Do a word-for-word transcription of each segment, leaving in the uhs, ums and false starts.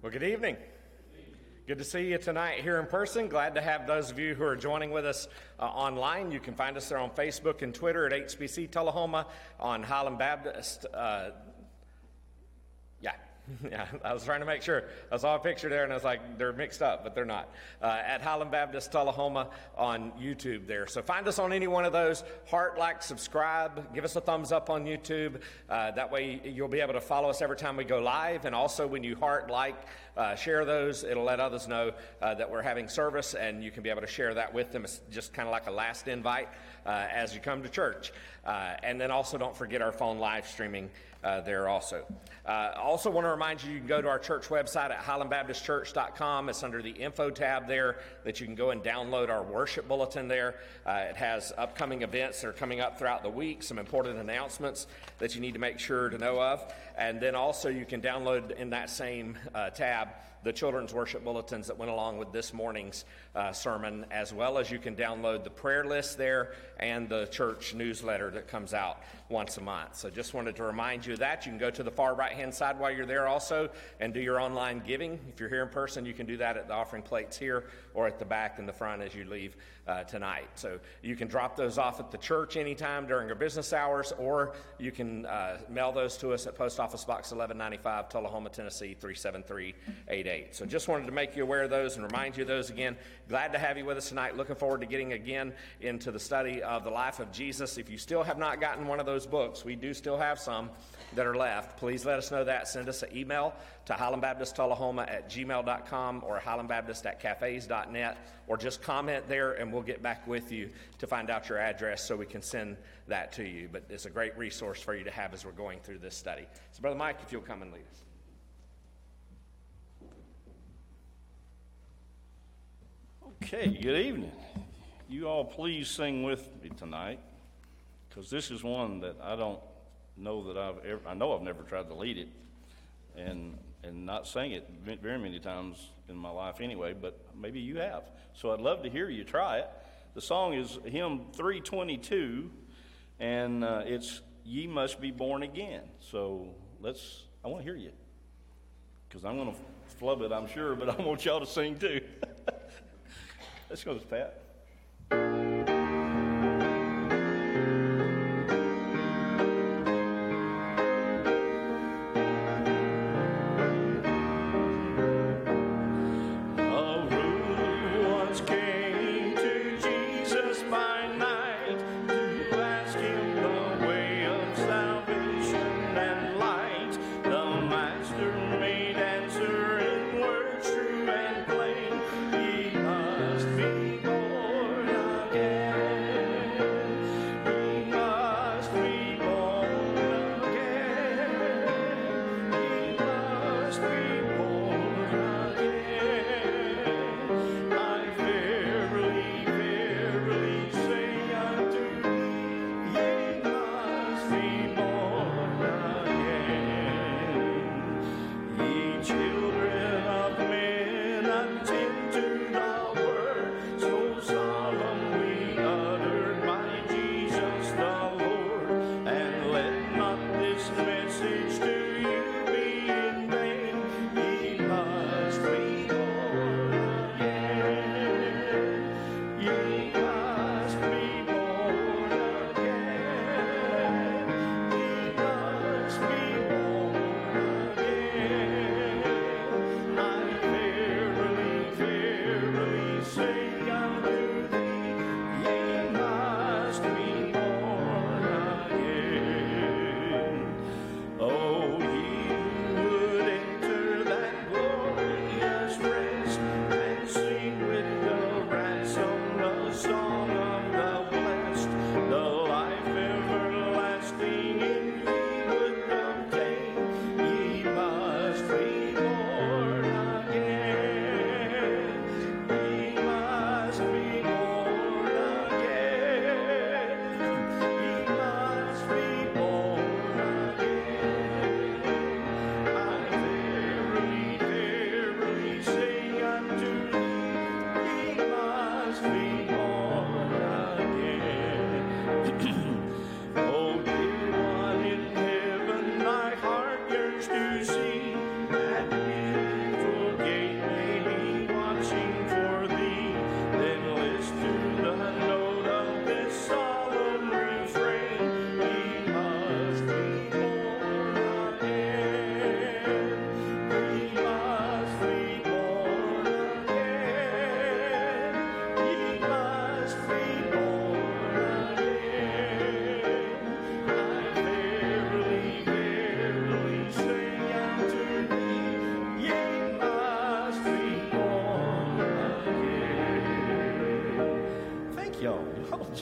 Well, good evening. Good to see you tonight here in person. Glad to have those of you who are joining with us uh, online. You can find us there on Facebook and Twitter at H B C Tullahoma, on Highland Baptist. Uh, yeah, yeah. I was trying to make sure. I saw a picture there and I was like, they're mixed up, but they're not. Uh, at Highland Baptist Tullahoma on YouTube there. So find us on any one of those. Heart, like, subscribe. Give us a thumbs up on YouTube. Uh, that way you'll be able to follow us every time we go live. And also when you heart, like, Uh, share those. It'll let others know uh, that we're having service, and you can be able to share that with them. It's just kind of like a last invite uh, as you come to church. Uh, and then also don't forget our phone live streaming uh, there also. I uh, also want to remind you, you can go to our church website at highland baptist church dot com. It's under the info tab there that you can go and download our worship bulletin there. Uh, it has upcoming events that are coming up throughout the week, some important announcements that you need to make sure to know of. And then also you can download in that same uh, tab the children's worship bulletins that went along with this morning's uh, sermon, as well as you can download the prayer list there and the church newsletter that comes out once a month. So just wanted to remind you of that. You can go to the far right-hand side while you're there also and do your online giving. If you're here in person, you can do that at the offering plates here or at the back and the front as you leave uh, tonight. So you can drop those off at the church anytime during our business hours, or you can uh, mail those to us at Post Office Box eleven ninety-five, Tullahoma, Tennessee, three seven three eight eight. So just wanted to make you aware of those and remind you of those again. Glad to have you with us tonight. Looking forward to getting again into the study of the life of Jesus. If you still have not gotten one of those books, we do still have some that are left. Please let us know that. Send us an email to highlandbaptisttullahoma at gmail dot com or highlandbaptist at cafes dot net, or just comment there and we'll get back with you to find out your address so we can send that to you. But it's a great resource for you to have as we're going through this study. So Brother Mike, if you'll come and lead us. Okay, good evening. You all please sing with me tonight, because this is one that I don't know that I've ever, I know I've never tried to lead it and and not sang it very many times in my life anyway, but maybe you have. So I'd love to hear you try it. The song is hymn three twenty-two, and uh, it's Ye Must Be Born Again. So let's, I want to hear you, because I'm going to flub it, I'm sure, but I want y'all to sing too. Let's go with Pat.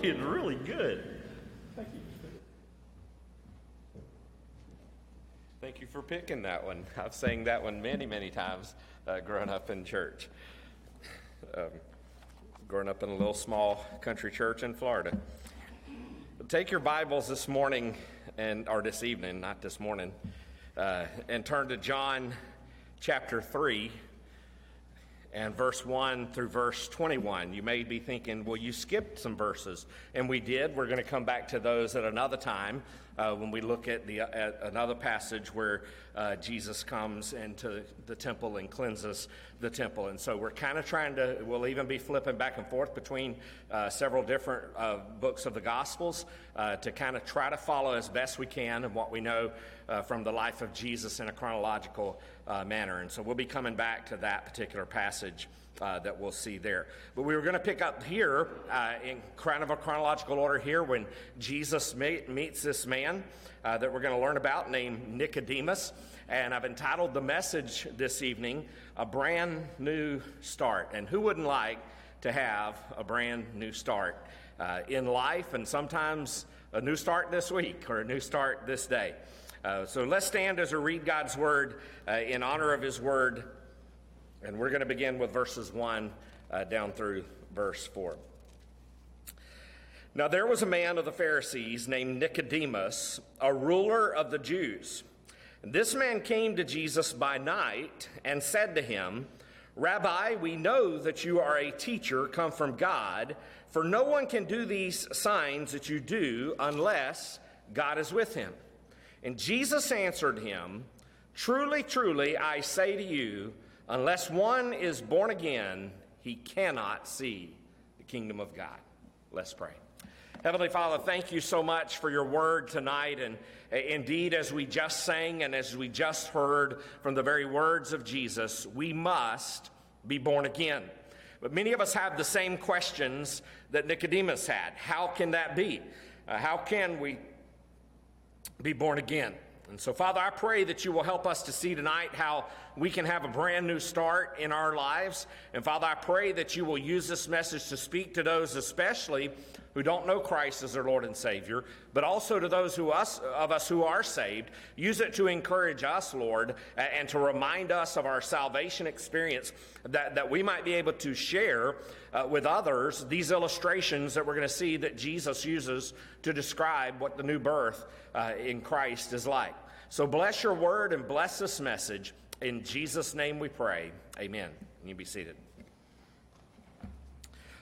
analogy is really good. Thank you. Thank you for picking that one. I've sang that one many, many times uh, growing up in church. Um, growing up in a little small country church in Florida. Take your Bibles this morning, and or this evening, not this morning, uh, and turn to John chapter three and verse one through verse twenty-one. You may be thinking, well, you skipped some verses, and we did. We're going to come back to those at another time uh, when we look at, the, at another passage where uh, Jesus comes into the temple and cleanses the temple. And so we're kind of trying to, we'll even be flipping back and forth between uh, several different uh, books of the Gospels uh, to kind of try to follow as best we can and what we know uh, from the life of Jesus in a chronological uh, manner. And so we'll be coming back to that particular passage Uh, that we'll see there. But we were going to pick up here uh, in kind of a chronological order here when Jesus meet, meets this man uh, that we're going to learn about named Nicodemus. And I've entitled the message this evening, A Brand New Start. And who wouldn't like to have a brand new start uh, in life, and sometimes a new start this week or a new start this day? Uh, so let's stand as we read God's word uh, in honor of his word. And we're going to begin with verses one uh, down through verse four. Now there was a man of the Pharisees named Nicodemus, a ruler of the Jews. This man came to Jesus by night and said to him, "Rabbi, we know that you are a teacher come from God, for no one can do these signs that you do unless God is with him." And Jesus answered him, "Truly, truly, I say to you, unless one is born again, he cannot see the kingdom of God." Let's pray. Heavenly Father, thank you so much for your word tonight. And indeed, as we just sang and as we just heard from the very words of Jesus, we must be born again. But many of us have the same questions that Nicodemus had. How can that be? Uh, how can we be born again? And so, Father, I pray that you will help us to see tonight how we can have a brand new start in our lives. And, Father, I pray that you will use this message to speak to those especially who don't know Christ as their Lord and Savior, but also to those who us, of us who are saved. Use it to encourage us, Lord, and to remind us of our salvation experience, that, that we might be able to share uh, with others these illustrations that we're going to see that Jesus uses to describe what the new birth uh, in Christ is like. So bless your word and bless this message. In Jesus' name we pray. Amen. You be seated.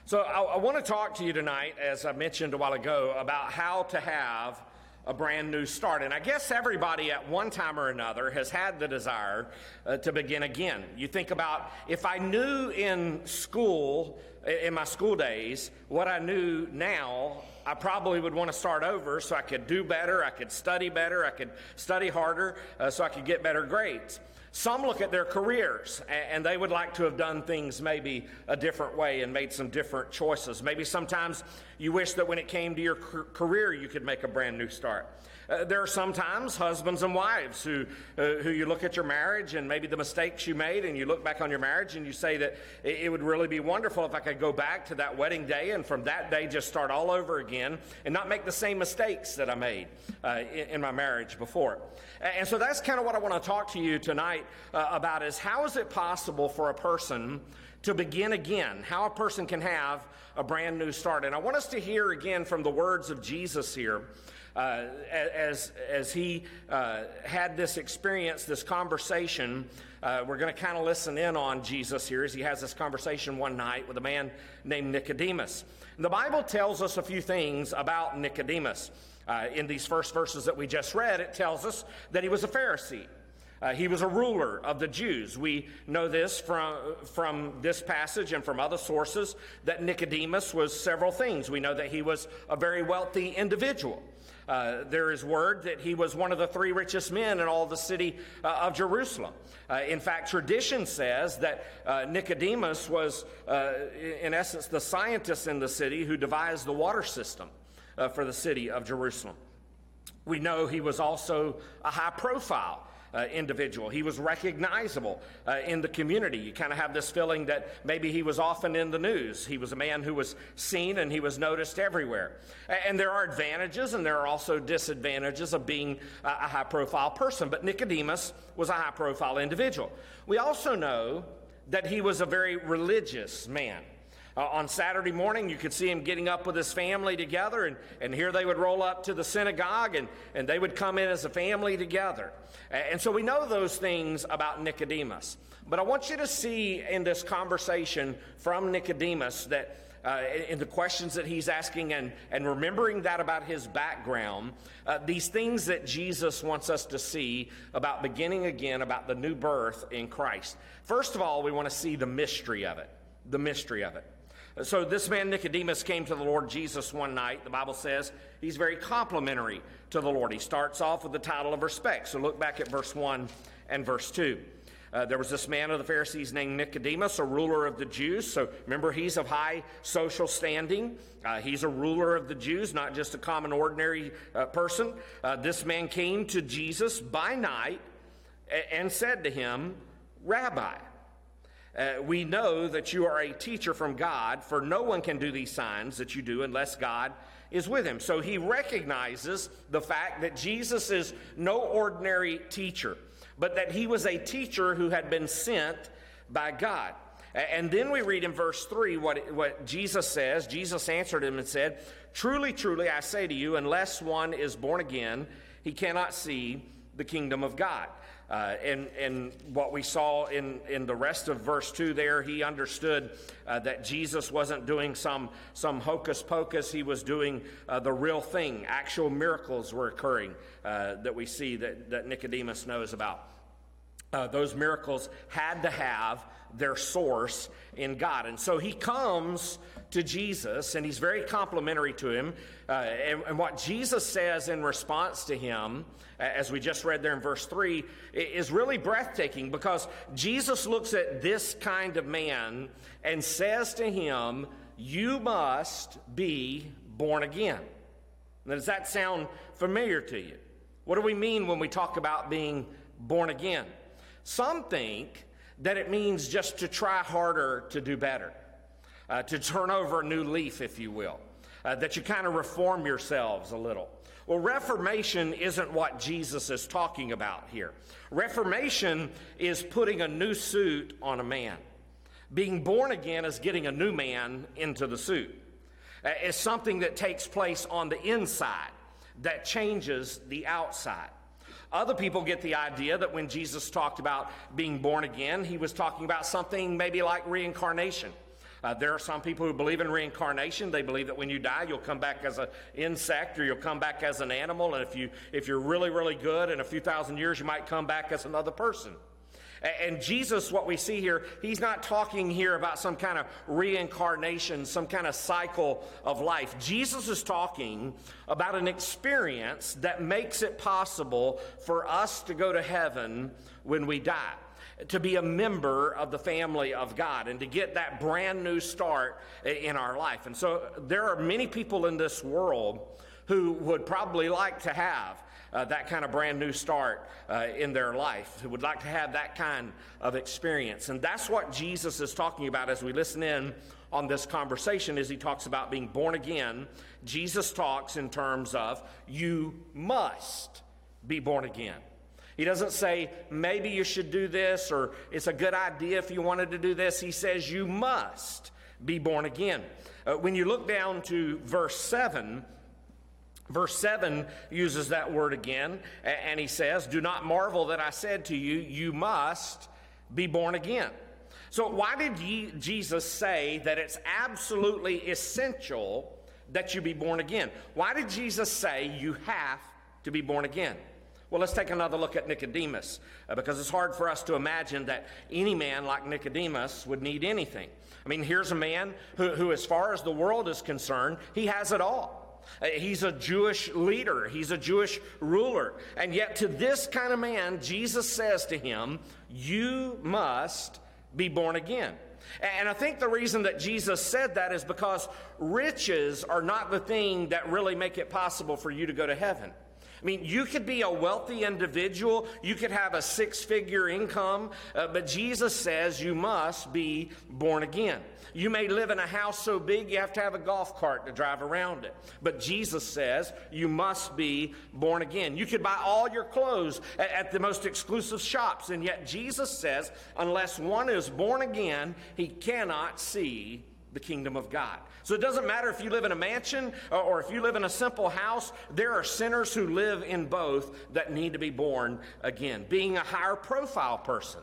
So I, I want to talk to you tonight, as I mentioned a while ago, about how to have a brand new start. And I guess everybody at one time or another has had the desire uh, to begin again. You think about, if I knew in school, in my school days, what I knew now, I probably would want to start over so I could do better, I could study better, I could study harder, uh, so I could get better grades. Some look at their careers, and they would like to have done things maybe a different way and made some different choices. Maybe sometimes you wish that when it came to your career, you could make a brand new start. Uh, there are sometimes husbands and wives who uh, who you look at your marriage and maybe the mistakes you made, and you look back on your marriage and you say that it would really be wonderful if I could go back to that wedding day and from that day just start all over again and not make the same mistakes that I made uh, in, in my marriage before. And so that's kind of what I want to talk to you tonight Uh, about is how is it possible for a person to begin again, how a person can have a brand new start. And I want us to hear again from the words of Jesus here uh, as as he uh, had this experience, this conversation. Uh, we're going to kind of listen in on Jesus here as he has this conversation one night with a man named Nicodemus. And the Bible tells us a few things about Nicodemus. Uh, in these first verses that we just read, it tells us that he was a Pharisee. Uh, he was a ruler of the Jews. We know this from, from this passage and from other sources that Nicodemus was several things. We know that he was a very wealthy individual. Uh, there is word that he was one of the three richest men in all the city uh, of Jerusalem. Uh, in fact, tradition says that uh, Nicodemus was, uh, in essence, the scientist in the city who devised the water system uh, for the city of Jerusalem. We know he was also a high profile uh, individual. He was recognizable uh, in the community. You kind of have this feeling that maybe he was often in the news. He was a man who was seen and he was noticed everywhere. And there are advantages and there are also disadvantages of being a high-profile person, but Nicodemus was a high-profile individual. We also know that he was a very religious man. Uh, on Saturday morning, you could see him getting up with his family together, and, and here they would roll up to the synagogue, and, and they would come in as a family together. And so we know those things about Nicodemus. But I want you to see in this conversation from Nicodemus that uh, in the questions that he's asking and, and remembering that about his background, uh, these things that Jesus wants us to see about beginning again, about the new birth in Christ. First of all, we want to see the mystery of it, the mystery of it. So this man Nicodemus came to the Lord Jesus one night. The Bible says he's very complimentary to the Lord. He starts off with the title of respect. So look back at verse one and verse two. Uh, there was this man of the Pharisees named Nicodemus, a ruler of the Jews. So remember, he's of high social standing. Uh, he's a ruler of the Jews, not just a common ordinary uh, person. Uh, this man came to Jesus by night and said to him, "Rabbi, Uh, we know that you are a teacher from God, for no one can do these signs that you do unless God is with him." So he recognizes the fact that Jesus is no ordinary teacher, but that he was a teacher who had been sent by God. And then we read in verse three what, what Jesus says. Jesus answered him and said, "Truly, truly, I say to you, unless one is born again, he cannot see the kingdom of God." Uh, and, and what we saw in, in the rest of verse two there, he understood uh, that Jesus wasn't doing some, some hocus pocus. He was doing uh, the real thing. Actual miracles were occurring uh, that we see that, that Nicodemus knows about. Uh, those miracles had to have their source in God. And so he comes to Jesus and he's very complimentary to him. Uh, and, and what Jesus says in response to him, as we just read there in verse three, is really breathtaking, because Jesus looks at this kind of man and says to him, "You must be born again." Now, does that sound familiar to you? What do we mean when we talk about being born again? Some think that it means just to try harder to do better, uh, to turn over a new leaf, if you will, uh, that you kind of reform yourselves a little. Well, reformation isn't what Jesus is talking about here. Reformation is putting a new suit on a man. Being born again is getting a new man into the suit. Uh, it's something that takes place on the inside that changes the outside. Other people get the idea that when Jesus talked about being born again, he was talking about something maybe like reincarnation. Uh, there are some people who believe in reincarnation. They believe that when you die, you'll come back as an insect, or you'll come back as an animal. And if you, if you're really, really good, in a few thousand years, you might come back as another person. And Jesus, what we see here, he's not talking here about some kind of reincarnation, some kind of cycle of life. Jesus is talking about an experience that makes it possible for us to go to heaven when we die, to be a member of the family of God, and to get that brand new start in our life. And so there are many people in this world who would probably like to have uh, that kind of brand new start uh, in their life, who would like to have that kind of experience. And that's what Jesus is talking about as we listen in on this conversation. As he talks about being born again, Jesus talks in terms of, you must be born again. He doesn't say, maybe you should do this, or it's a good idea if you wanted to do this. He says, you must be born again. Uh, when you look down to verse seven, verse seven uses that word again, and he says, "Do not marvel that I said to you, you must be born again." So why did ye, Jesus say that it's absolutely essential that you be born again? Why did Jesus say you have to be born again? Well, let's take another look at Nicodemus, uh, because it's hard for us to imagine that any man like Nicodemus would need anything. I mean, here's a man who, who as far as the world is concerned, he has it all. He's a Jewish leader. He's a Jewish ruler. And yet to this kind of man, Jesus says to him, you must be born again. And I think the reason that Jesus said that is because riches are not the thing that really make it possible for you to go to heaven. I mean, you could be a wealthy individual. You could have a six-figure income. Uh, but Jesus says you must be born again. You may live in a house so big you have to have a golf cart to drive around it. But Jesus says you must be born again. You could buy all your clothes at, at the most exclusive shops. And yet Jesus says unless one is born again, he cannot see the kingdom of God. So it doesn't matter if you live in a mansion or if you live in a simple house, there are sinners who live in both that need to be born again. Being a higher profile person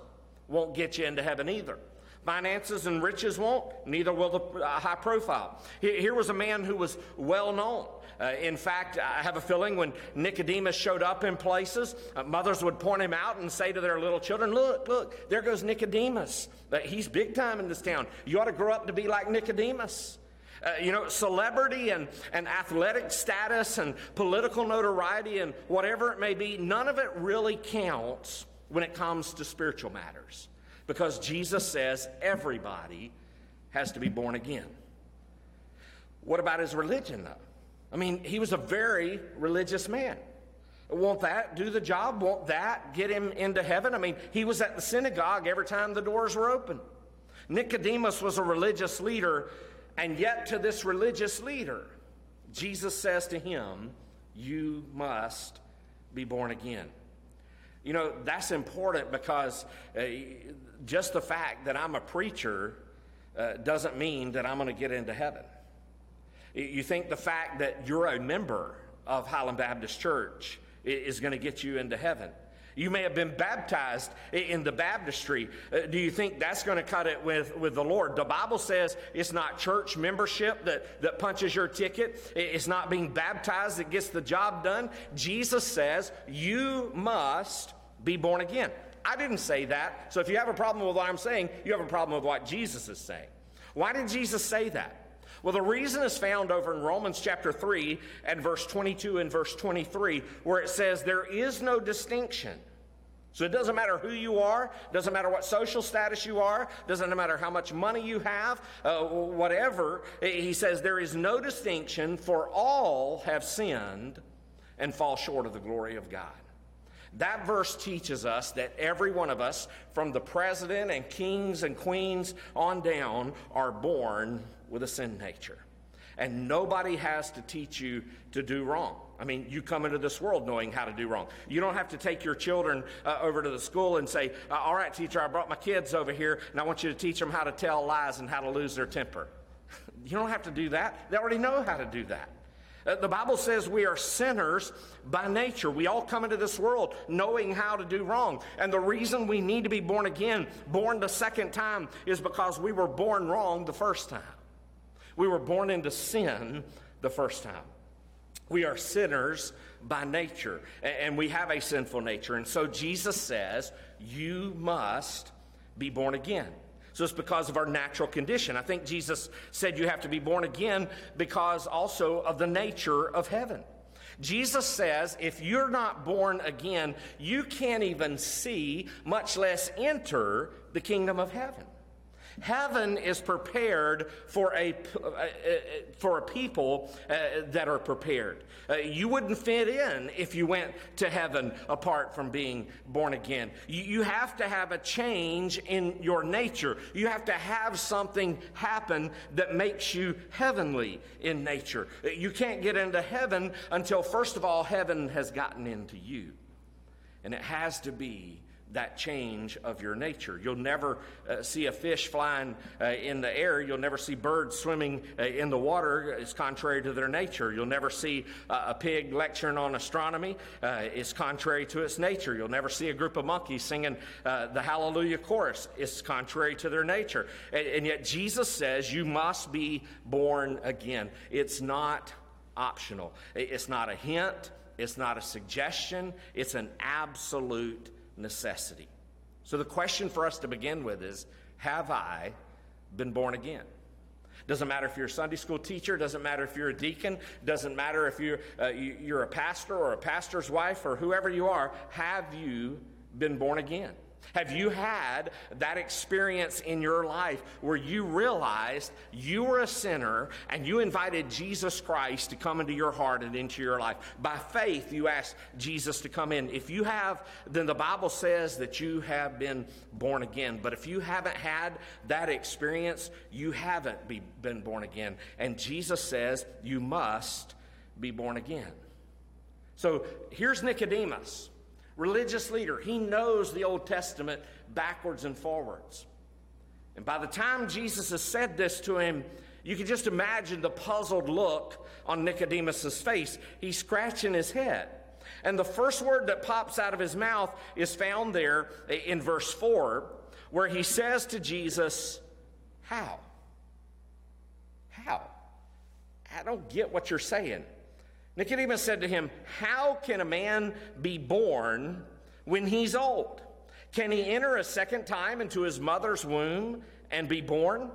won't get you into heaven either. Finances and riches won't, neither will the high profile. Here was a man who was well known. Uh, in fact, I have a feeling when Nicodemus showed up in places, uh, mothers would point him out and say to their little children, look, look, there goes Nicodemus. Uh, he's big time in this town. You ought to grow up to be like Nicodemus. Uh, you know, celebrity and, and athletic status and political notoriety and whatever it may be, none of it really counts when it comes to spiritual matters. Because Jesus says everybody has to be born again. What about his religion, though? I mean, he was a very religious man. Won't that do the job? Won't that get him into heaven? I mean, he was at the synagogue every time the doors were open. Nicodemus was a religious leader, and yet to this religious leader, Jesus says to him, you must be born again. You know, that's important because uh, just the fact that I'm a preacher uh, doesn't mean that I'm going to get into heaven. You think the fact that you're a member of Highland Baptist Church is going to get you into heaven. You may have been baptized in the baptistry. Do you think that's going to cut it with, with the Lord? The Bible says it's not church membership that, that punches your ticket. It's not being baptized that gets the job done. Jesus says you must be born again. I didn't say that. So if you have a problem with what I'm saying, you have a problem with what Jesus is saying. Why did Jesus say that? Well, the reason is found over in Romans chapter three and verse twenty-two and verse twenty-three, where it says there is no distinction. So it doesn't matter who you are, doesn't matter what social status you are, doesn't matter how much money you have, uh, whatever. He says there is no distinction, for all have sinned and fall short of the glory of God. That verse teaches us that every one of us, from the president and kings and queens on down, are born with a sin nature. And nobody has to teach you to do wrong. I mean, you come into this world knowing how to do wrong. You don't have to take your children uh, over to the school and say, all right, teacher, I brought my kids over here, and I want you to teach them how to tell lies and how to lose their temper. You don't have to do that. They already know how to do that. The Bible says we are sinners by nature. We all come into this world knowing how to do wrong. And the reason we need to be born again, born the second time, is because we were born wrong the first time. We were born into sin the first time. We are sinners by nature, and we have a sinful nature. And so Jesus says, you must be born again. So it's because of our natural condition. I think Jesus said you have to be born again because also of the nature of heaven. Jesus says if you're not born again, you can't even see, much less enter, the kingdom of heaven. Heaven is prepared for a for a people uh, that are prepared. Uh, you wouldn't fit in if you went to heaven apart from being born again. You, you have to have a change in your nature. You have to have something happen that makes you heavenly in nature. You can't get into heaven until, first of all, heaven has gotten into you. And it has to be that change of your nature. You'll never uh, see a fish flying uh, in the air. You'll never see birds swimming uh, in the water. It's contrary to their nature. You'll never see uh, a pig lecturing on astronomy. Uh, it's contrary to its nature. You'll never see a group of monkeys singing uh, the Hallelujah chorus. It's contrary to their nature. And, and yet Jesus says you must be born again. It's not optional. It's not a hint. It's not a suggestion. It's an absolute necessity. So the question for us to begin with is, have I been born again? Doesn't matter if you're a Sunday school teacher, doesn't matter if you're a deacon, doesn't matter if you're, uh, you're a pastor or a pastor's wife or whoever you are, have you been born again? Have you had that experience in your life where you realized you were a sinner and you invited Jesus Christ to come into your heart and into your life? By faith, you asked Jesus to come in. If you have, then the Bible says that you have been born again. But if you haven't had that experience, you haven't be, been born again. And Jesus says you must be born again. So here's Nicodemus. Religious leader. He knows the Old Testament backwards and forwards. And by the time Jesus has said this to him, you can just imagine the puzzled look on Nicodemus's face. He's scratching his head. And the first word that pops out of his mouth is found there in verse four, where he says to Jesus, "How? How? I don't get what you're saying." Nicodemus said to him, "How can a man be born when he's old? Can he enter a second time into his mother's womb and be born?"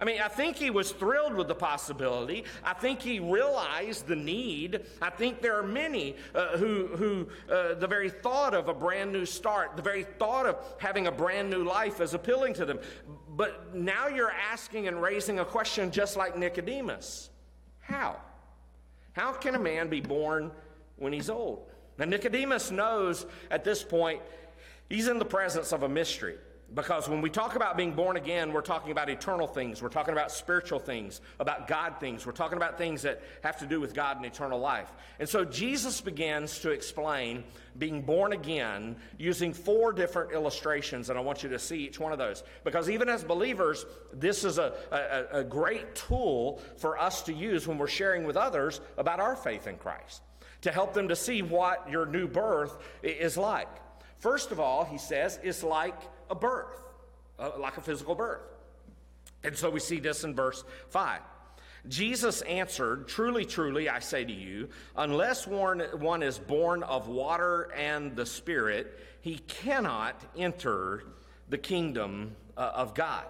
I mean, I think he was thrilled with the possibility. I think he realized the need. I think there are many uh, who, who uh, the very thought of a brand new start, the very thought of having a brand new life is appealing to them. But now you're asking and raising a question just like Nicodemus. How? How can a man be born when he's old? Now, Nicodemus knows at this point he's in the presence of a mystery, because when we talk about being born again, we're talking about eternal things. We're talking about spiritual things, about God things. We're talking about things that have to do with God and eternal life. And so Jesus begins to explain being born again using four different illustrations, and I want you to see each one of those, because even as believers, this is a, a, a great tool for us to use when we're sharing with others about our faith in Christ, to help them to see what your new birth is like. First of all, he says, it's like a birth, uh, like a physical birth. And so we see this in verse five. Jesus answered, "Truly, truly, I say to you, unless one is born of water and the Spirit, he cannot enter the kingdom uh, of God."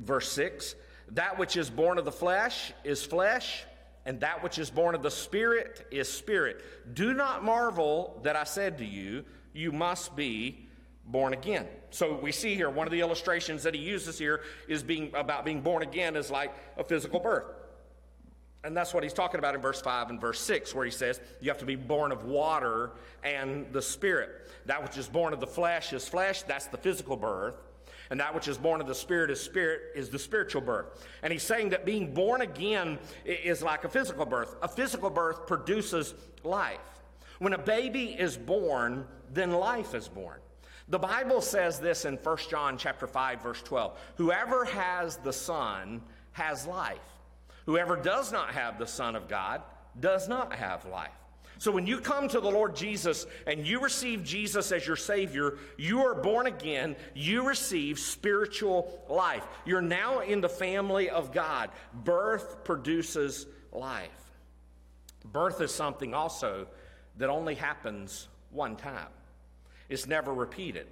Verse six, "That which is born of the flesh is flesh, and that which is born of the Spirit is spirit. Do not marvel that I said to you, you must be born again." So we see here, one of the illustrations that he uses here is being about being born again is like a physical birth. And that's what he's talking about in verse five and verse six, where he says you have to be born of water and the Spirit. That which is born of the flesh is flesh. That's the physical birth. And that which is born of the Spirit is spirit, is the spiritual birth. And he's saying that being born again is like a physical birth. A physical birth produces life. When a baby is born, then life is born. The Bible says this in First John chapter five, verse twelve. Whoever has the Son has life. Whoever does not have the Son of God does not have life. So when you come to the Lord Jesus and you receive Jesus as your Savior, you are born again. You receive spiritual life. You're now in the family of God. Birth produces life. Birth is something also that only happens one time. It's never repeated.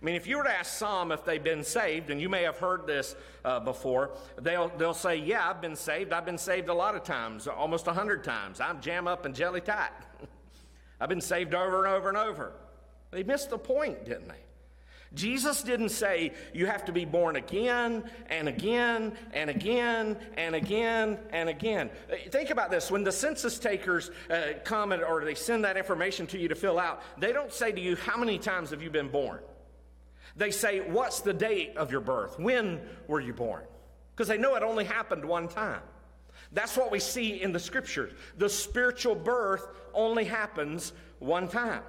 I mean, if you were to ask some if they've been saved, and you may have heard this uh, before, they'll they'll say, "Yeah, I've been saved. I've been saved a lot of times, almost a hundred times. I'm jam up and jelly tight. I've been saved over and over and over." They missed the point, didn't they? Jesus didn't say you have to be born again and again and again and again and again. Think about this. When the census takers uh, come and, or they send that information to you to fill out, they don't say to you, how many times have you been born? They say, what's the date of your birth? When were you born? Because they know it only happened one time. That's what we see in the Scriptures. The spiritual birth only happens one time.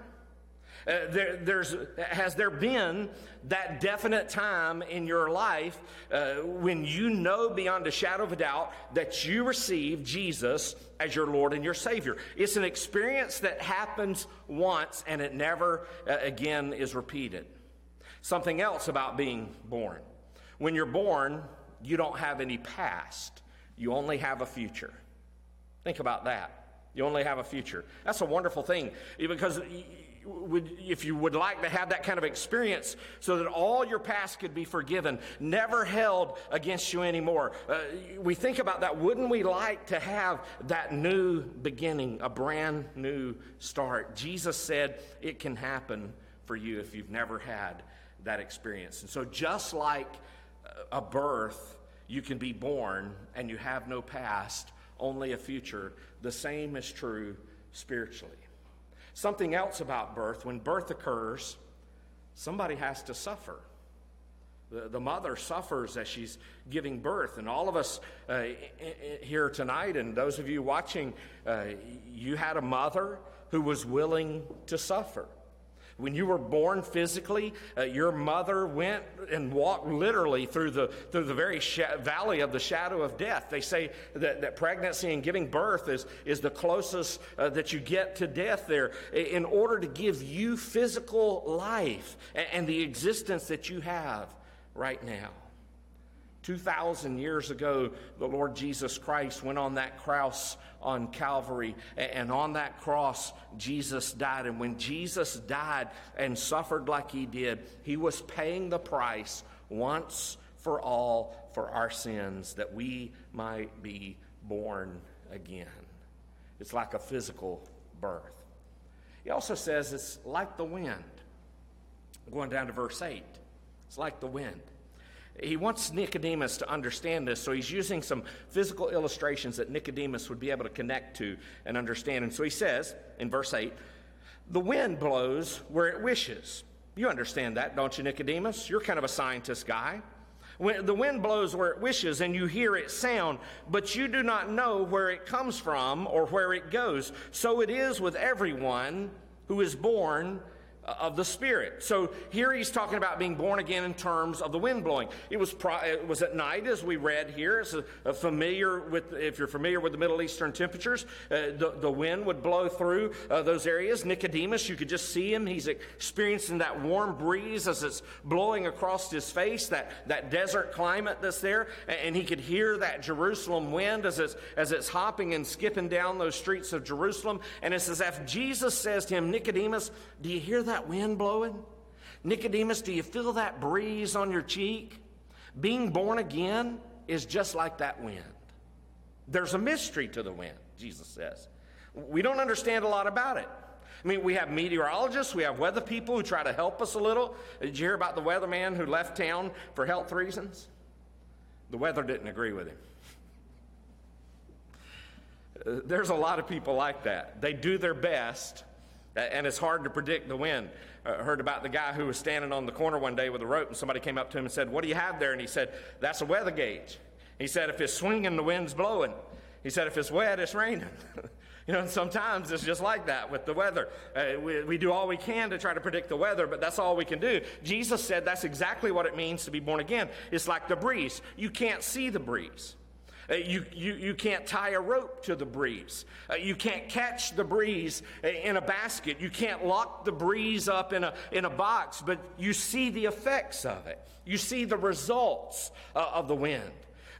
Uh, there, there's, has there been that definite time in your life uh, when you know beyond a shadow of a doubt that you receive Jesus as your Lord and your Savior? It's an experience that happens once and it never uh, again is repeated. Something else about being born. When you're born, you don't have any past. You only have a future. Think about that. You only have a future. That's a wonderful thing, because Would, if you would like to have that kind of experience so that all your past could be forgiven, never held against you anymore. Uh, we think about that. Wouldn't we like to have that new beginning, a brand new start? Jesus said it can happen for you if you've never had that experience. And so just like a birth, you can be born and you have no past, only a future. The same is true spiritually. Something else about birth: when birth occurs, somebody has to suffer. The, the mother suffers as she's giving birth. And all of us uh, here tonight, and those of you watching, uh, you had a mother who was willing to suffer. When you were born physically, uh, your mother went and walked literally through the through the very sh- valley of the shadow of death. They say that, that pregnancy and giving birth is, is the closest uh, that you get to death there, in order to give you physical life and, and the existence that you have right now. two thousand years ago, the Lord Jesus Christ went on that cross on Calvary, and on that cross, Jesus died. And when Jesus died and suffered like he did, he was paying the price once for all for our sins, that we might be born again. It's like a physical birth. He also says it's like the wind. Going down to verse eight, it's like the wind. He wants Nicodemus to understand this, so he's using some physical illustrations that Nicodemus would be able to connect to and understand. And so he says in verse eight, the wind blows where it wishes. You understand that, don't you, Nicodemus? You're kind of a scientist guy. When the wind blows where it wishes, and you hear its sound, but you do not know where it comes from or where it goes. So it is with everyone who is born of the Spirit. So here he's talking about being born again in terms of the wind blowing. It was pro- it was at night, as we read here. It's a, a familiar with, if you're familiar with the Middle Eastern temperatures, uh, the, the wind would blow through uh, those areas. Nicodemus, you could just see him. He's experiencing that warm breeze as it's blowing across his face, that, that desert climate that's there, and, and he could hear that Jerusalem wind as it's, as it's hopping and skipping down those streets of Jerusalem. And it's as if Jesus says to him, Nicodemus, do you hear that? that wind blowing? Nicodemus, do you feel that breeze on your cheek? Being born again is just like that wind. There's a mystery to the wind, Jesus says. We don't understand a lot about it. I mean, we have meteorologists, we have weather people who try to help us a little. Did you hear about the weatherman who left town for health reasons? The weather didn't agree with him. There's a lot of people like that. They do their best, and it's hard to predict the wind. I heard about the guy who was standing on the corner one day with a rope, and somebody came up to him and said, what do you have there? And he said, that's a weather gauge. He said, if it's swinging, the wind's blowing. He said, if it's wet, it's raining. You know, and sometimes it's just like that with the weather. Uh, we, we do all we can to try to predict the weather, but that's all we can do. Jesus said that's exactly what it means to be born again. It's like the breeze. You can't see the breeze. Uh, you, you, you can't tie a rope to the breeze. Uh, you can't catch the breeze in a basket. You can't lock the breeze up in a, in a box, but you see the effects of it. You see the results uh, of the wind.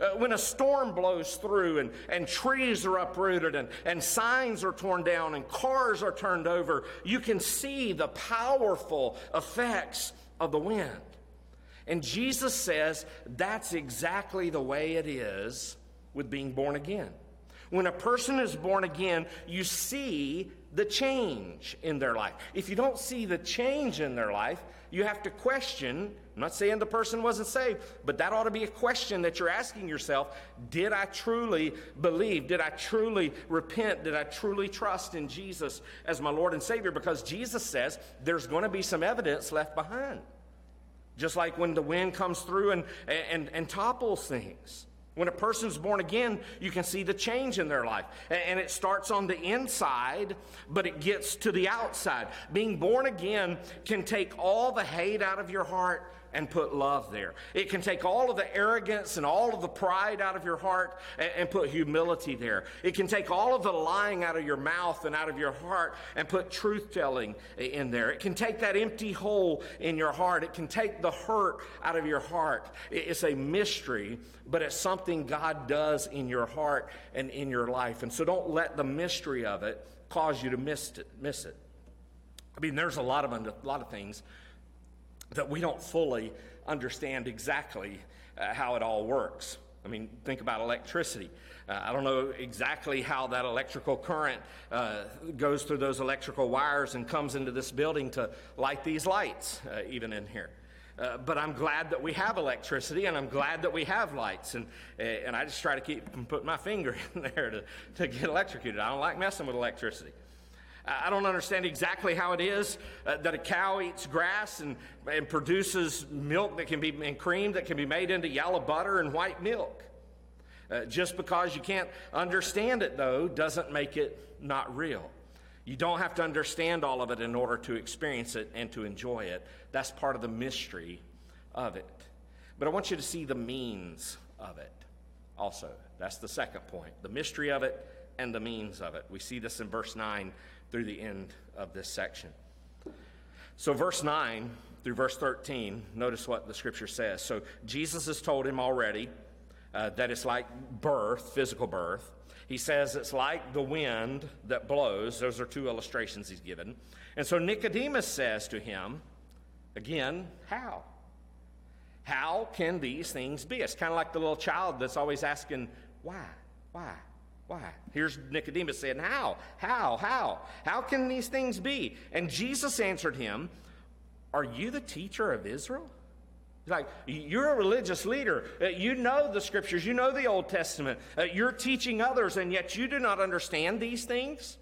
Uh, when a storm blows through and, and trees are uprooted and, and signs are torn down and cars are turned over, you can see the powerful effects of the wind. And Jesus says that's exactly the way it is with being born again. When a person is born again, you see the change in their life. If you don't see the change in their life, you have to question. I'm not saying the person wasn't saved, but that ought to be a question that you're asking yourself. Did I truly believe? Did I truly repent? Did I truly trust in Jesus as my Lord and Savior? Because Jesus says there's going to be some evidence left behind. Just like when the wind comes through and, and, and topples things. When a person's born again, you can see the change in their life. And it starts on the inside, but it gets to the outside. Being born again can take all the hate out of your heart and put love there. It can take all of the arrogance and all of the pride out of your heart and put humility there. It can take all of the lying out of your mouth and out of your heart and put truth-telling in there. It can take that empty hole in your heart. It can take the hurt out of your heart. It's a mystery, but it's something God does in your heart and in your life. And so don't let the mystery of it cause you to miss it. Miss it. I mean, there's a lot of a lot of things that we don't fully understand exactly uh, how it all works. I mean, think about electricity. Uh, I don't know exactly how that electrical current uh, goes through those electrical wires and comes into this building to light these lights, uh, even in here. Uh, but I'm glad that we have electricity, and I'm glad that we have lights. And and I just try to keep from putting my finger in there to, to get electrocuted. I don't like messing with electricity. I don't understand exactly how it is uh, that a cow eats grass and, and produces milk that can be, and cream that can be made into yellow butter and white milk. Uh, just because you can't understand it, though, doesn't make it not real. You don't have to understand all of it in order to experience it and to enjoy it. That's part of the mystery of it. But I want you to see the means of it also. That's the second point, the mystery of it and the means of it. We see this in verse nine through the end of this section. So verse nine through verse thirteen, notice what the scripture says. So Jesus has told him already uh, that it's like birth, physical birth. He says it's like the wind that blows. Those are two illustrations he's given. And so Nicodemus says to him, again, how? How can these things be? It's kind of like the little child that's always asking, why, why? Why? Here's Nicodemus saying, how? How? How? How can these things be? And Jesus answered him, are you the teacher of Israel? Like, you're a religious leader. You know the scriptures. You know the Old Testament. You're teaching others, and yet you do not understand these things?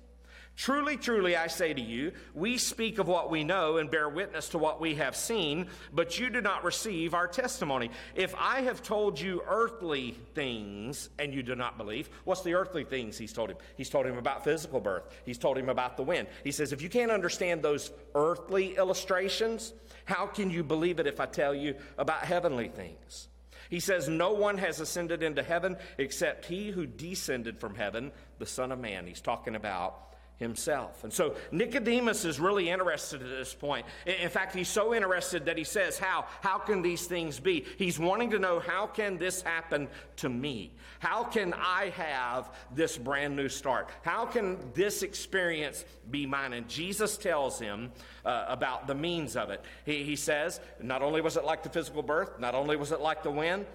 Truly, truly, I say to you, we speak of what we know and bear witness to what we have seen, but you do not receive our testimony. If I have told you earthly things and you do not believe, what's the earthly things he's told him? He's told him about physical birth. He's told him about the wind. He says, if you can't understand those earthly illustrations, how can you believe it if I tell you about heavenly things? He says, no one has ascended into heaven except he who descended from heaven, the Son of Man. He's talking about himself. And so Nicodemus is really interested at this point. In fact, he's so interested that he says, how? How can these things be? He's wanting to know, how can this happen to me? How can I have this brand new start? How can this experience be mine? And Jesus tells him uh, about the means of it. He, he says, not only was it like the physical birth, not only was it like the wind,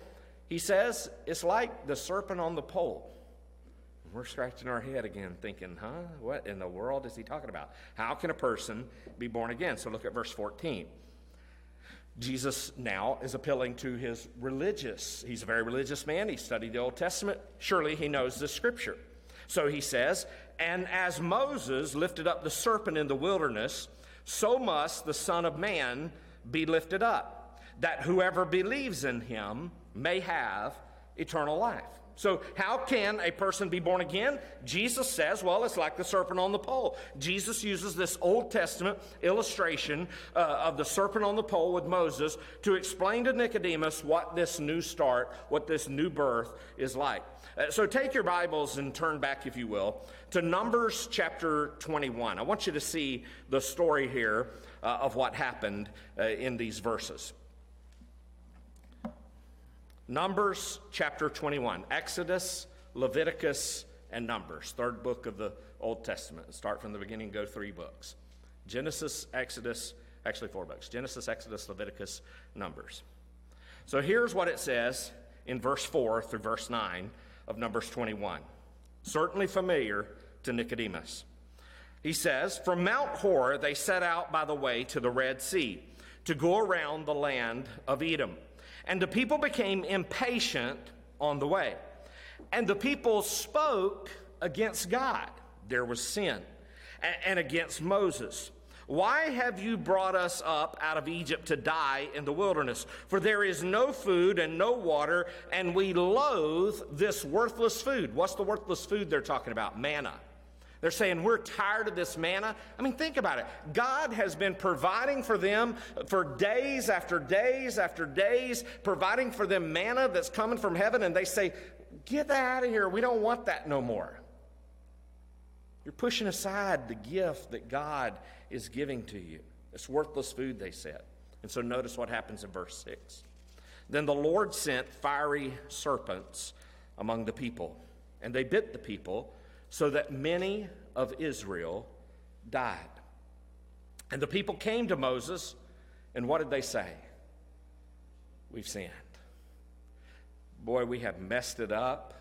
he says, it's like the serpent on the pole. We're scratching our head again thinking, huh, what in the world is he talking about? How can a person be born again? So look at verse fourteen. Jesus now is appealing to his religious. He's a very religious man. He studied the Old Testament. Surely he knows the scripture. So he says, and as Moses lifted up the serpent in the wilderness, so must the Son of Man be lifted up, that whoever believes in him may have eternal life. So how can a person be born again? Jesus says, well, it's like the serpent on the pole. Jesus uses this Old Testament illustration uh, of the serpent on the pole with Moses to explain to Nicodemus what this new start, what this new birth is like. Uh, so take your Bibles and turn back, if you will, to Numbers chapter twenty-one. I want you to see the story here uh, of what happened uh, in these verses. Numbers chapter twenty-one, Exodus, Leviticus, and Numbers, third book of the Old Testament. Start from the beginning, go three books. Genesis, Exodus, actually four books. Genesis, Exodus, Leviticus, Numbers. So here's what it says in verse four through verse nine of Numbers twenty-one. Certainly familiar to Nicodemus. He says, from Mount Hor they set out by the way to the Red Sea to go around the land of Edom. And the people became impatient on the way. And the people spoke against God. There was sin. And against Moses. Why have you brought us up out of Egypt to die in the wilderness? For there is no food and no water, and we loathe this worthless food. What's the worthless food they're talking about? Manna. They're saying, we're tired of this manna. I mean, think about it. God has been providing for them for days after days after days, providing for them manna that's coming from heaven, and they say, get that out of here. We don't want that no more. You're pushing aside the gift that God is giving to you. It's worthless food, they said. And so notice what happens in verse six. Then the Lord sent fiery serpents among the people, and they bit the people, so that many of Israel died. And the people came to Moses, and what did they say? We've sinned. Boy, we have messed it up.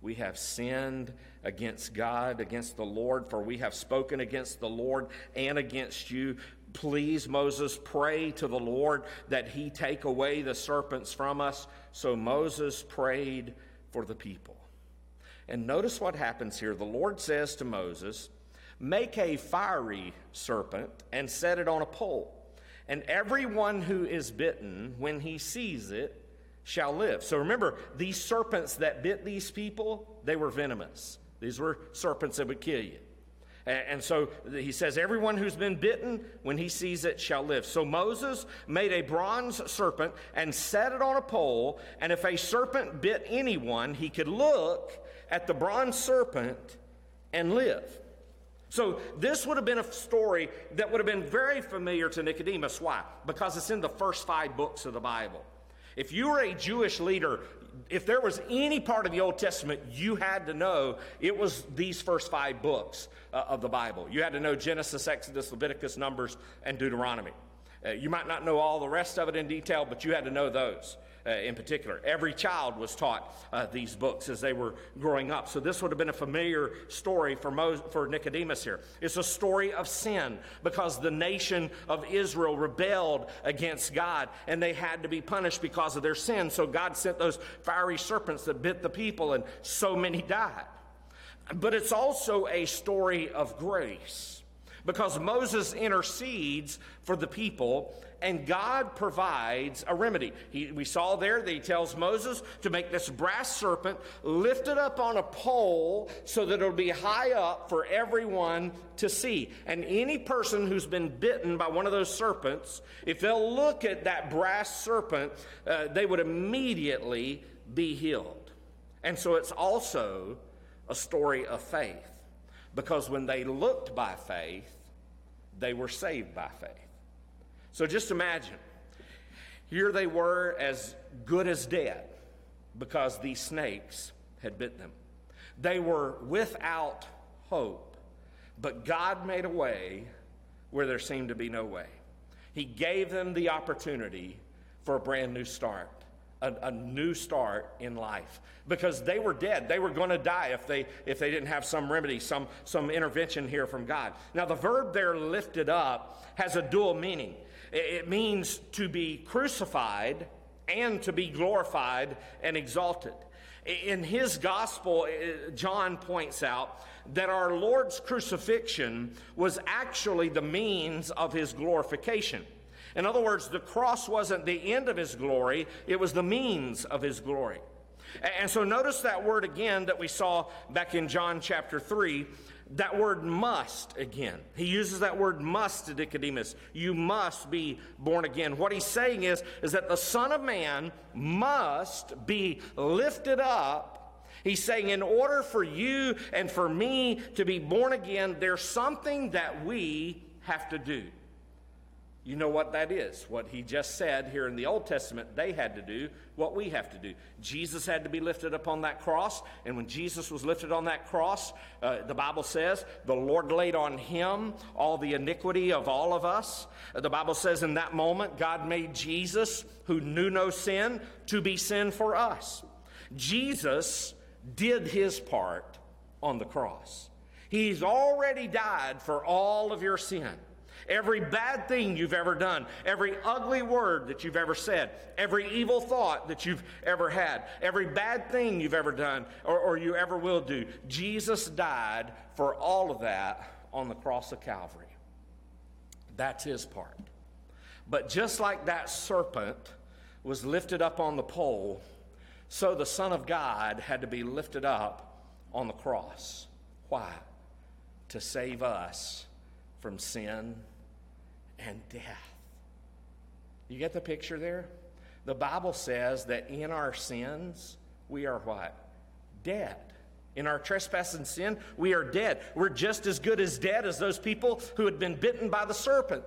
We have sinned against God, against the Lord, for we have spoken against the Lord and against you. Please, Moses, pray to the Lord that he take away the serpents from us. So Moses prayed for the people. And notice what happens here. The Lord says to Moses, make a fiery serpent and set it on a pole. And everyone who is bitten, when he sees it, shall live. So remember, these serpents that bit these people, they were venomous. These were serpents that would kill you. And so he says, everyone who's been bitten, when he sees it, shall live. So Moses made a bronze serpent and set it on a pole, and if a serpent bit anyone, he could look at the bronze serpent and live. So this would have been a story that would have been very familiar to Nicodemus. Why? Because it's in the first five books of the Bible. If you were a Jewish leader, if there was any part of the Old Testament you had to know, it was these first five books uh, of the Bible. You had to know Genesis, Exodus, Leviticus, Numbers, and Deuteronomy. Uh, you might not know all the rest of it in detail, but you had to know those uh, in particular. Every child was taught uh, these books as they were growing up. So this would have been a familiar story for, Moses, for Nicodemus here. It's a story of sin because the nation of Israel rebelled against God, and they had to be punished because of their sin. So God sent those fiery serpents that bit the people, and so many died. But it's also a story of grace, because Moses intercedes for the people, and God provides a remedy. He, we saw there that he tells Moses to make this brass serpent, lift it up on a pole so that it'll be high up for everyone to see. And any person who's been bitten by one of those serpents, if they'll look at that brass serpent, uh, they would immediately be healed. And so it's also a story of faith, because when they looked by faith, they were saved by faith. So just imagine, here they were as good as dead because these snakes had bit them. They were without hope, but God made a way where there seemed to be no way. He gave them the opportunity for a brand new start. A, a new start in life, because they were dead. They were going to die if they if they didn't have some remedy, some some intervention here from God. Now the verb there, lifted up, has a dual meaning. It means to be crucified and to be glorified and exalted. In his gospel, John points out that our Lord's crucifixion was actually the means of his glorification. In other words, the cross wasn't the end of his glory, it was the means of his glory. And so notice that word again that we saw back in John chapter three, that word must again. He uses that word must to Nicodemus. You must be born again. What he's saying is, is that the Son of Man must be lifted up. He's saying in order for you and for me to be born again, there's something that we have to do. You know what that is. What he just said here in the Old Testament, they had to do what we have to do. Jesus had to be lifted up on that cross, and when Jesus was lifted on that cross, uh, the Bible says, the Lord laid on him all the iniquity of all of us. The Bible says in that moment, God made Jesus, who knew no sin, to be sin for us. Jesus did his part on the cross. He's already died for all of your sin. Every bad thing you've ever done, every ugly word that you've ever said, every evil thought that you've ever had, every bad thing you've ever done or, or you ever will do, Jesus died for all of that on the cross of Calvary. That's his part. But just like that serpent was lifted up on the pole, so the Son of God had to be lifted up on the cross. Why? To save us from sin and death. You get the picture there? The Bible says that in our sins, we are what? Dead. In our trespass and sin, we are dead. We're just as good as dead as those people who had been bitten by the serpent.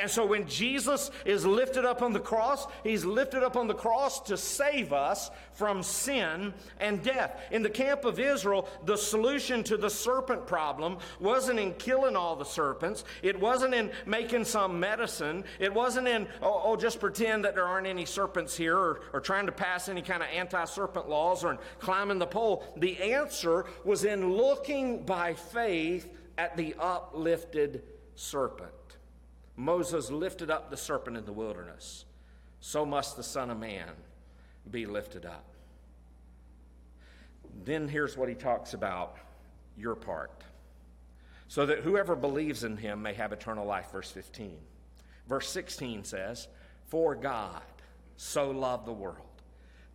And so when Jesus is lifted up on the cross, he's lifted up on the cross to save us from sin and death. In the camp of Israel, the solution to the serpent problem wasn't in killing all the serpents. It wasn't in making some medicine. It wasn't in, oh, oh just pretend that there aren't any serpents here, or, or trying to pass any kind of anti-serpent laws, or in climbing the pole. The answer was in looking by faith at the uplifted serpent. Moses lifted up the serpent in the wilderness. So must the Son of Man be lifted up. Then here's what he talks about, your part. So that whoever believes in him may have eternal life, verse fifteen. Verse sixteen says, for God so loved the world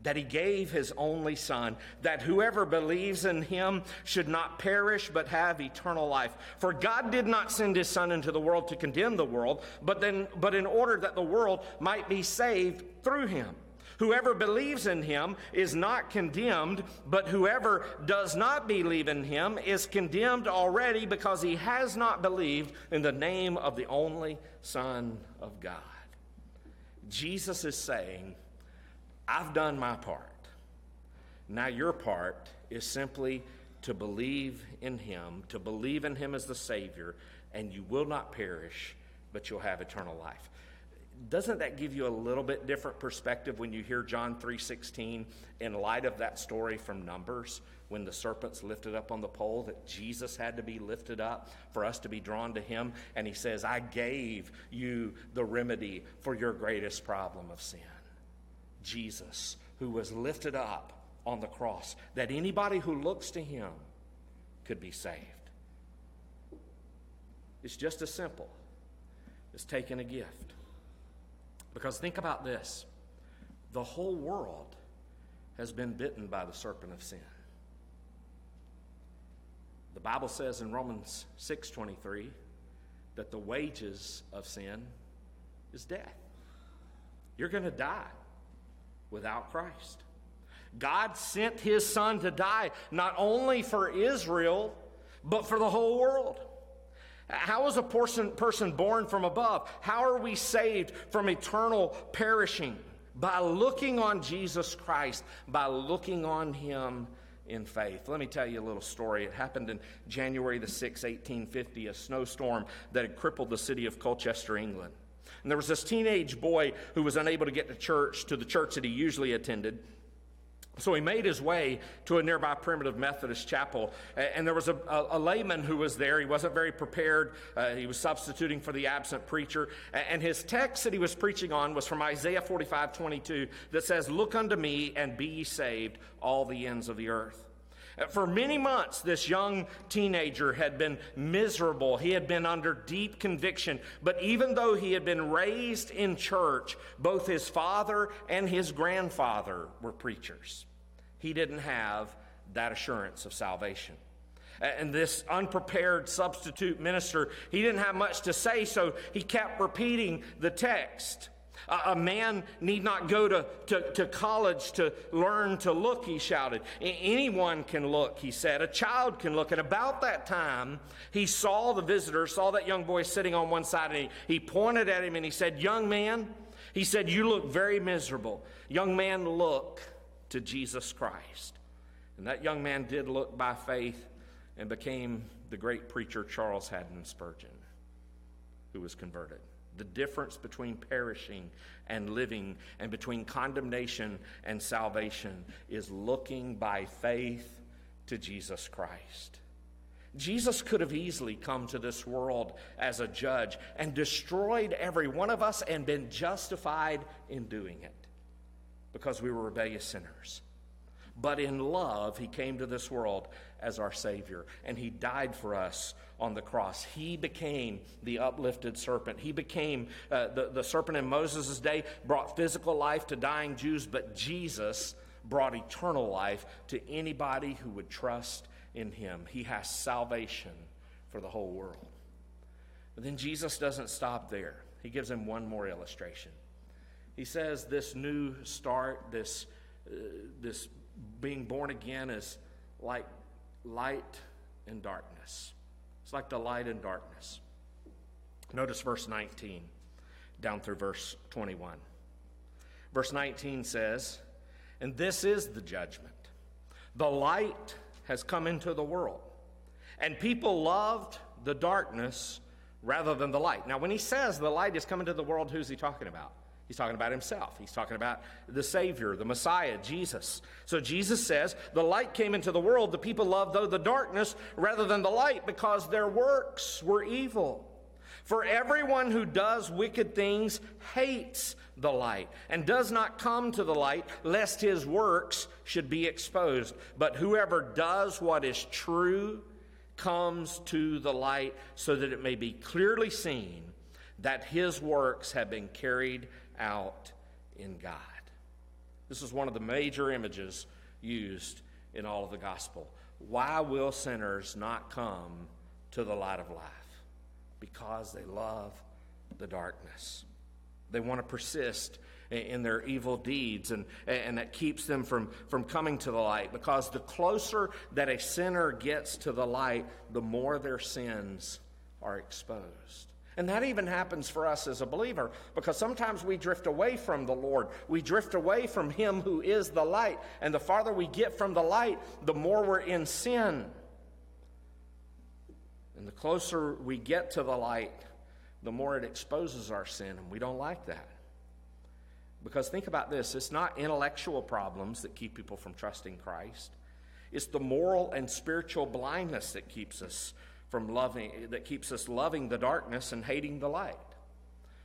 that he gave his only Son, that whoever believes in him should not perish but have eternal life. For God did not send his Son into the world to condemn the world, but then, but in order that the world might be saved through him. Whoever believes in him is not condemned, but whoever does not believe in him is condemned already, because he has not believed in the name of the only Son of God. Jesus is saying, I've done my part. Now your part is simply to believe in him, to believe in him as the Savior, and you will not perish, but you'll have eternal life. Doesn't that give you a little bit different perspective when you hear John three sixteen in light of that story from Numbers, when the serpent's lifted up on the pole, that Jesus had to be lifted up for us to be drawn to him? And he says, I gave you the remedy for your greatest problem of sin. Jesus, who was lifted up on the cross, that anybody who looks to him could be saved. It's just as simple as taking a gift. Because think about this. The whole world has been bitten by the serpent of sin. The Bible says in Romans six twenty-three that the wages of sin is death. You're going to die without Christ. God sent his Son to die not only for Israel, but for the whole world. How is a person, person born from above? How are we saved from eternal perishing? By looking on Jesus Christ, by looking on him in faith. Let me tell you a little story. It happened in January the sixth, eighteen fifty, a snowstorm that had crippled the city of Colchester, England. And there was this teenage boy who was unable to get to church, to the church that he usually attended. So he made his way to a nearby primitive Methodist chapel, and there was a, a, a layman who was there. He wasn't very prepared. Uh, he was substituting for the absent preacher, and his text that he was preaching on was from Isaiah forty-five twenty-two that says, look unto me and be ye saved, all the ends of the earth. For many months, this young teenager had been miserable. He had been under deep conviction. But even though he had been raised in church, both his father and his grandfather were preachers. He didn't have that assurance of salvation. And this unprepared substitute minister, he didn't have much to say, so he kept repeating the text. A man need not go to, to, to college to learn to look, he shouted. Anyone can look, he said. A child can look. And about that time, he saw the visitor, saw that young boy sitting on one side, and he, he pointed at him and he said, young man, he said, you look very miserable. Young man, look to Jesus Christ. And that young man did look by faith and became the great preacher Charles Haddon Spurgeon, who was converted. The difference between perishing and living, and between condemnation and salvation, is looking by faith to Jesus Christ. Jesus could have easily come to this world as a judge and destroyed every one of us and been justified in doing it, because we were rebellious sinners. But in love, he came to this world as our Savior, and he died for us on the cross. He became the uplifted serpent. He became uh, the, the serpent in Moses' day, brought physical life to dying Jews, but Jesus brought eternal life to anybody who would trust in him. He has salvation for the whole world. But then Jesus doesn't stop there. He gives him one more illustration. He says this new start, this uh, this being born again, is like light and darkness. It's like the light and darkness. Notice verse nineteen down through verse twenty-one. Verse nineteen says, "And this is the judgment. The light has come into the world, and people loved the darkness rather than the light." Now, when he says the light is coming to the world, who's he talking about? He's talking about himself. He's talking about the Savior, the Messiah, Jesus. So Jesus says, the light came into the world. The people loved, though, the darkness rather than the light, because their works were evil. For everyone who does wicked things hates the light and does not come to the light, lest his works should be exposed. But whoever does what is true comes to the light, so that it may be clearly seen that his works have been carried out in God. This is one of the major images used in all of the gospel. Why will sinners not come to the light of life? Because they love the darkness. They want to persist in their evil deeds, and, and that keeps them from, from coming to the light, because the closer that a sinner gets to the light, the more their sins are exposed. And that even happens for us as a believer, because sometimes we drift away from the Lord. We drift away from Him who is the light. And the farther we get from the light, the more we're in sin. And the closer we get to the light, the more it exposes our sin, and we don't like that. Because think about this, it's not intellectual problems that keep people from trusting Christ. It's the moral and spiritual blindness that keeps us from loving, that keeps us loving the darkness and hating the light.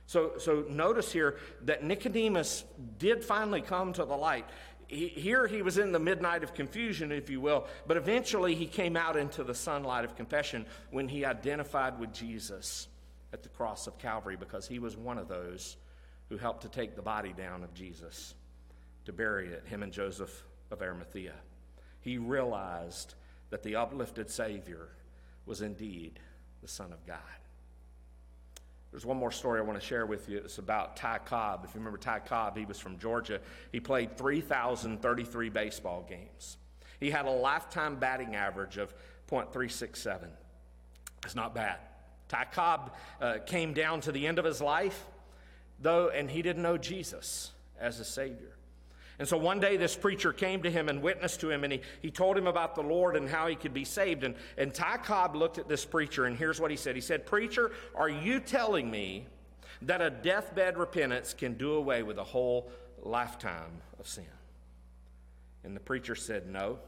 So, so notice here that Nicodemus did finally come to the light. He, here he was in the midnight of confusion, if you will, but eventually he came out into the sunlight of confession when he identified with Jesus at the cross of Calvary, because he was one of those who helped to take the body down of Jesus to bury it, him and Joseph of Arimathea. He realized that the uplifted Savior was indeed the Son of God. There's one more story I want to share with you. It's about Ty Cobb. If you remember Ty Cobb, he was from Georgia. He played three thousand thirty-three baseball games. He had a lifetime batting average of point three six seven. It's not bad. Ty Cobb uh, came down to the end of his life, though, and he didn't know Jesus as a Savior. And so one day this preacher came to him and witnessed to him, and he, he told him about the Lord and how he could be saved. And, and Ty Cobb looked at this preacher, and here's what he said. He said, "Preacher, are you telling me that a deathbed repentance can do away with a whole lifetime of sin?" And the preacher said, "No,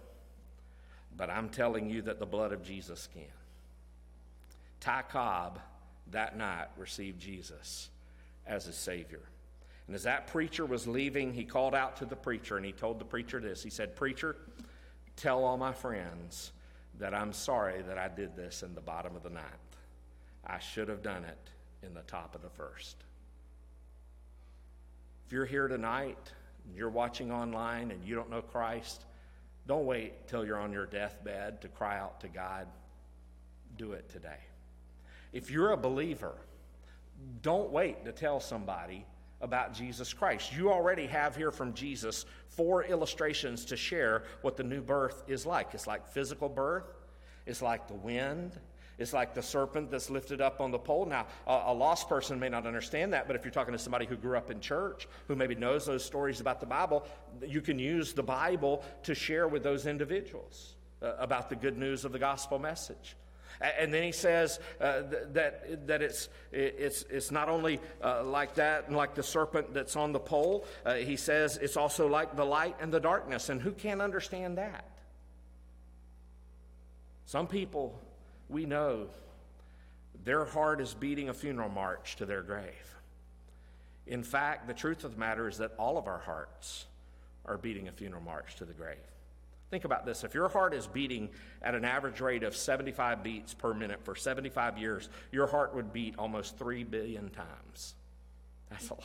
but I'm telling you that the blood of Jesus can." Ty Cobb that night received Jesus as his Savior. And as that preacher was leaving, he called out to the preacher, and he told the preacher this. He said, "Preacher, tell all my friends that I'm sorry that I did this in the bottom of the ninth. I should have done it in the top of the first." If you're here tonight, and you're watching online, and you don't know Christ, don't wait till you're on your deathbed to cry out to God. Do it today. If you're a believer, don't wait to tell somebody about Jesus Christ. You already have here from Jesus four illustrations to share what the new birth is like. It's like physical birth. It's like the wind. It's like the serpent that's lifted up on the pole. Now, a lost person may not understand that, but if you're talking to somebody who grew up in church, who maybe knows those stories about the Bible, you can use the Bible to share with those individuals about the good news of the gospel message. And then he says uh, th- that that it's it's it's not only uh, like that and like the serpent that's on the pole. Uh, he says it's also like the light and the darkness. And who can't understand that? Some people, we know, their heart is beating a funeral march to their grave. In fact, the truth of the matter is that all of our hearts are beating a funeral march to the grave. Think about this. If your heart is beating at an average rate of seventy-five beats per minute for seventy-five years, your heart would beat almost three billion times. That's a lot.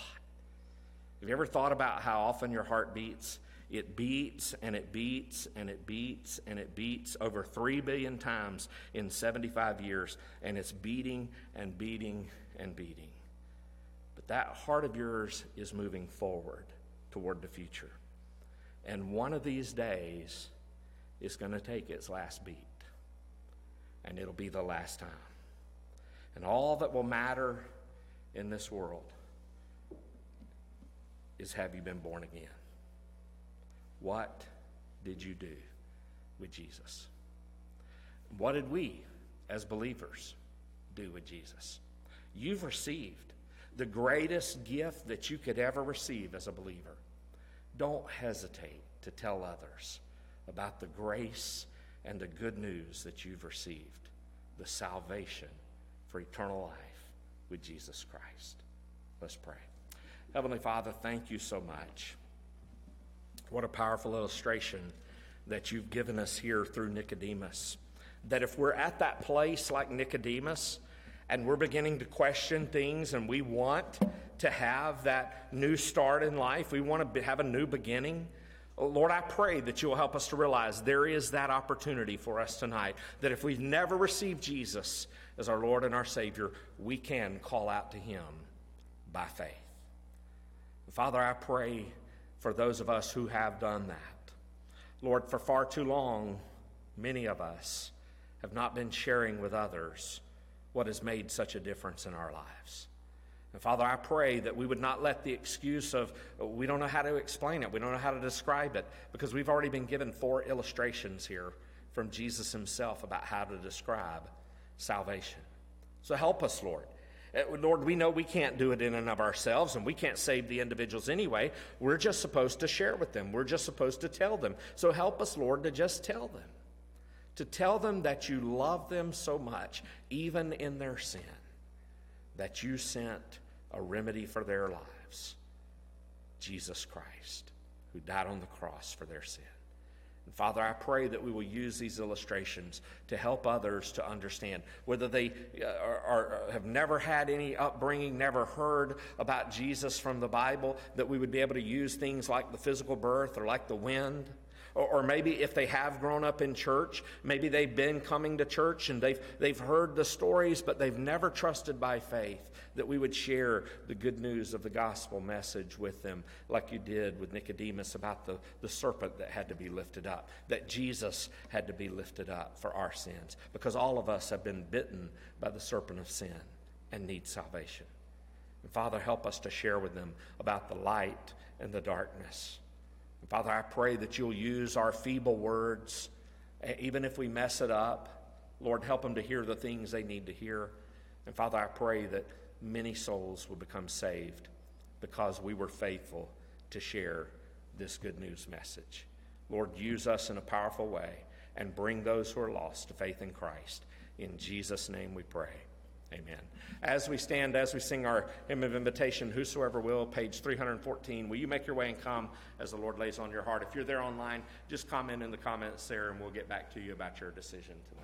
Have you ever thought about how often your heart beats? It beats and it beats and it beats and it beats over three billion times in seventy-five years, and it's beating and beating and beating. But that heart of yours is moving forward toward the future. And one of these days, it's going to take its last beat. And it'll be the last time. and all that will matter in this world is, have you been born again? What did you do with Jesus? What did we as believers do with Jesus? You've received the greatest gift that you could ever receive as a believer. Don't hesitate to tell others about the grace and the good news that you've received, the salvation for eternal life with Jesus Christ. Let's pray. Heavenly Father, thank you so much. What a powerful illustration that you've given us here through Nicodemus. That if we're at that place like Nicodemus, and we're beginning to question things, and we want to have that new start in life, we want to have a new beginning, Lord, I pray that you'll help us to realize there is that opportunity for us tonight, that if we've never received Jesus as our Lord and our Savior, we can call out to him by faith. Father, I pray for those of us who have done that. Lord, for far too long, many of us have not been sharing with others what has made such a difference in our lives. And Father, I pray that we would not let the excuse of, we don't know how to explain it, we don't know how to describe it, because we've already been given four illustrations here from Jesus himself about how to describe salvation. So help us, Lord. Lord, we know we can't do it in and of ourselves, and we can't save the individuals anyway. We're just supposed to share with them. We're just supposed to tell them. So help us, Lord, to just tell them. To tell them that you love them so much, even in their sin, that you sent a remedy for their lives, Jesus Christ, who died on the cross for their sin. And Father, I pray that we will use these illustrations to help others to understand, whether they are, are, have never had any upbringing, never heard about Jesus from the Bible, that we would be able to use things like the physical birth or like the wind. Or maybe if they have grown up in church, maybe they've been coming to church and they've they've heard the stories, but they've never trusted by faith, that we would share the good news of the gospel message with them, like you did with Nicodemus about the, the serpent that had to be lifted up, that Jesus had to be lifted up for our sins, because all of us have been bitten by the serpent of sin and need salvation. And Father, help us to share with them about the light and the darkness. Father, I pray that you'll use our feeble words, even if we mess it up. Lord, help them to hear the things they need to hear. And Father, I pray that many souls will become saved because we were faithful to share this good news message. Lord, use us in a powerful way and bring those who are lost to faith in Christ. In Jesus' name we pray. Amen. As we stand, as we sing our hymn of invitation, Whosoever Will, page three hundred fourteen, will you make your way and come as the Lord lays on your heart? If you're there online, just comment in the comments there, and we'll get back to you about your decision tonight.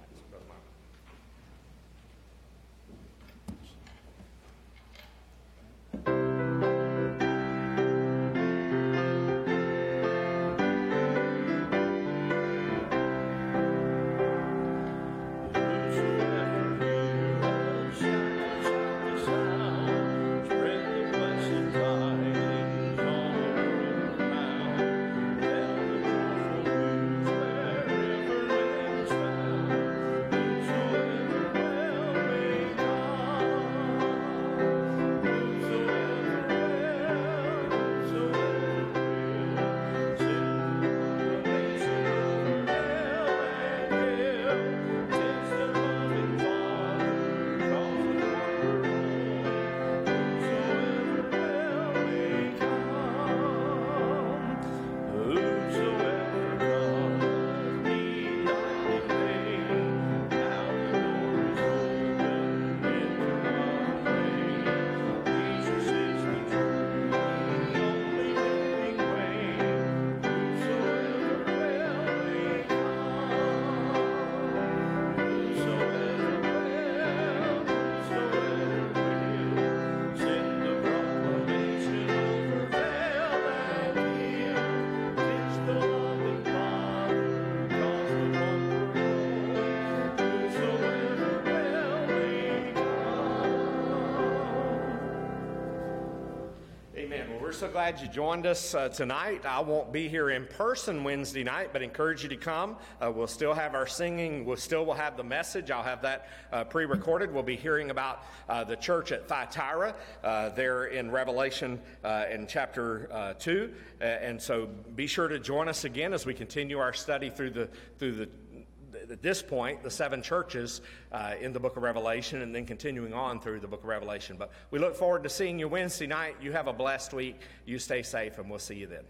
so glad you joined us uh, tonight. I won't be here in person Wednesday night, but encourage you to come. Uh, we'll still have our singing. We'll still will have the message. I'll have that uh, pre-recorded. We'll be hearing about uh, the church at Thyatira uh, there in Revelation uh, in chapter uh, two. Uh, and so be sure to join us again as we continue our study through the through the at this point, the seven churches uh, in the book of Revelation, and then continuing on through the book of Revelation. But we look forward to seeing you Wednesday night. You have a blessed week. You stay safe, and we'll see you then.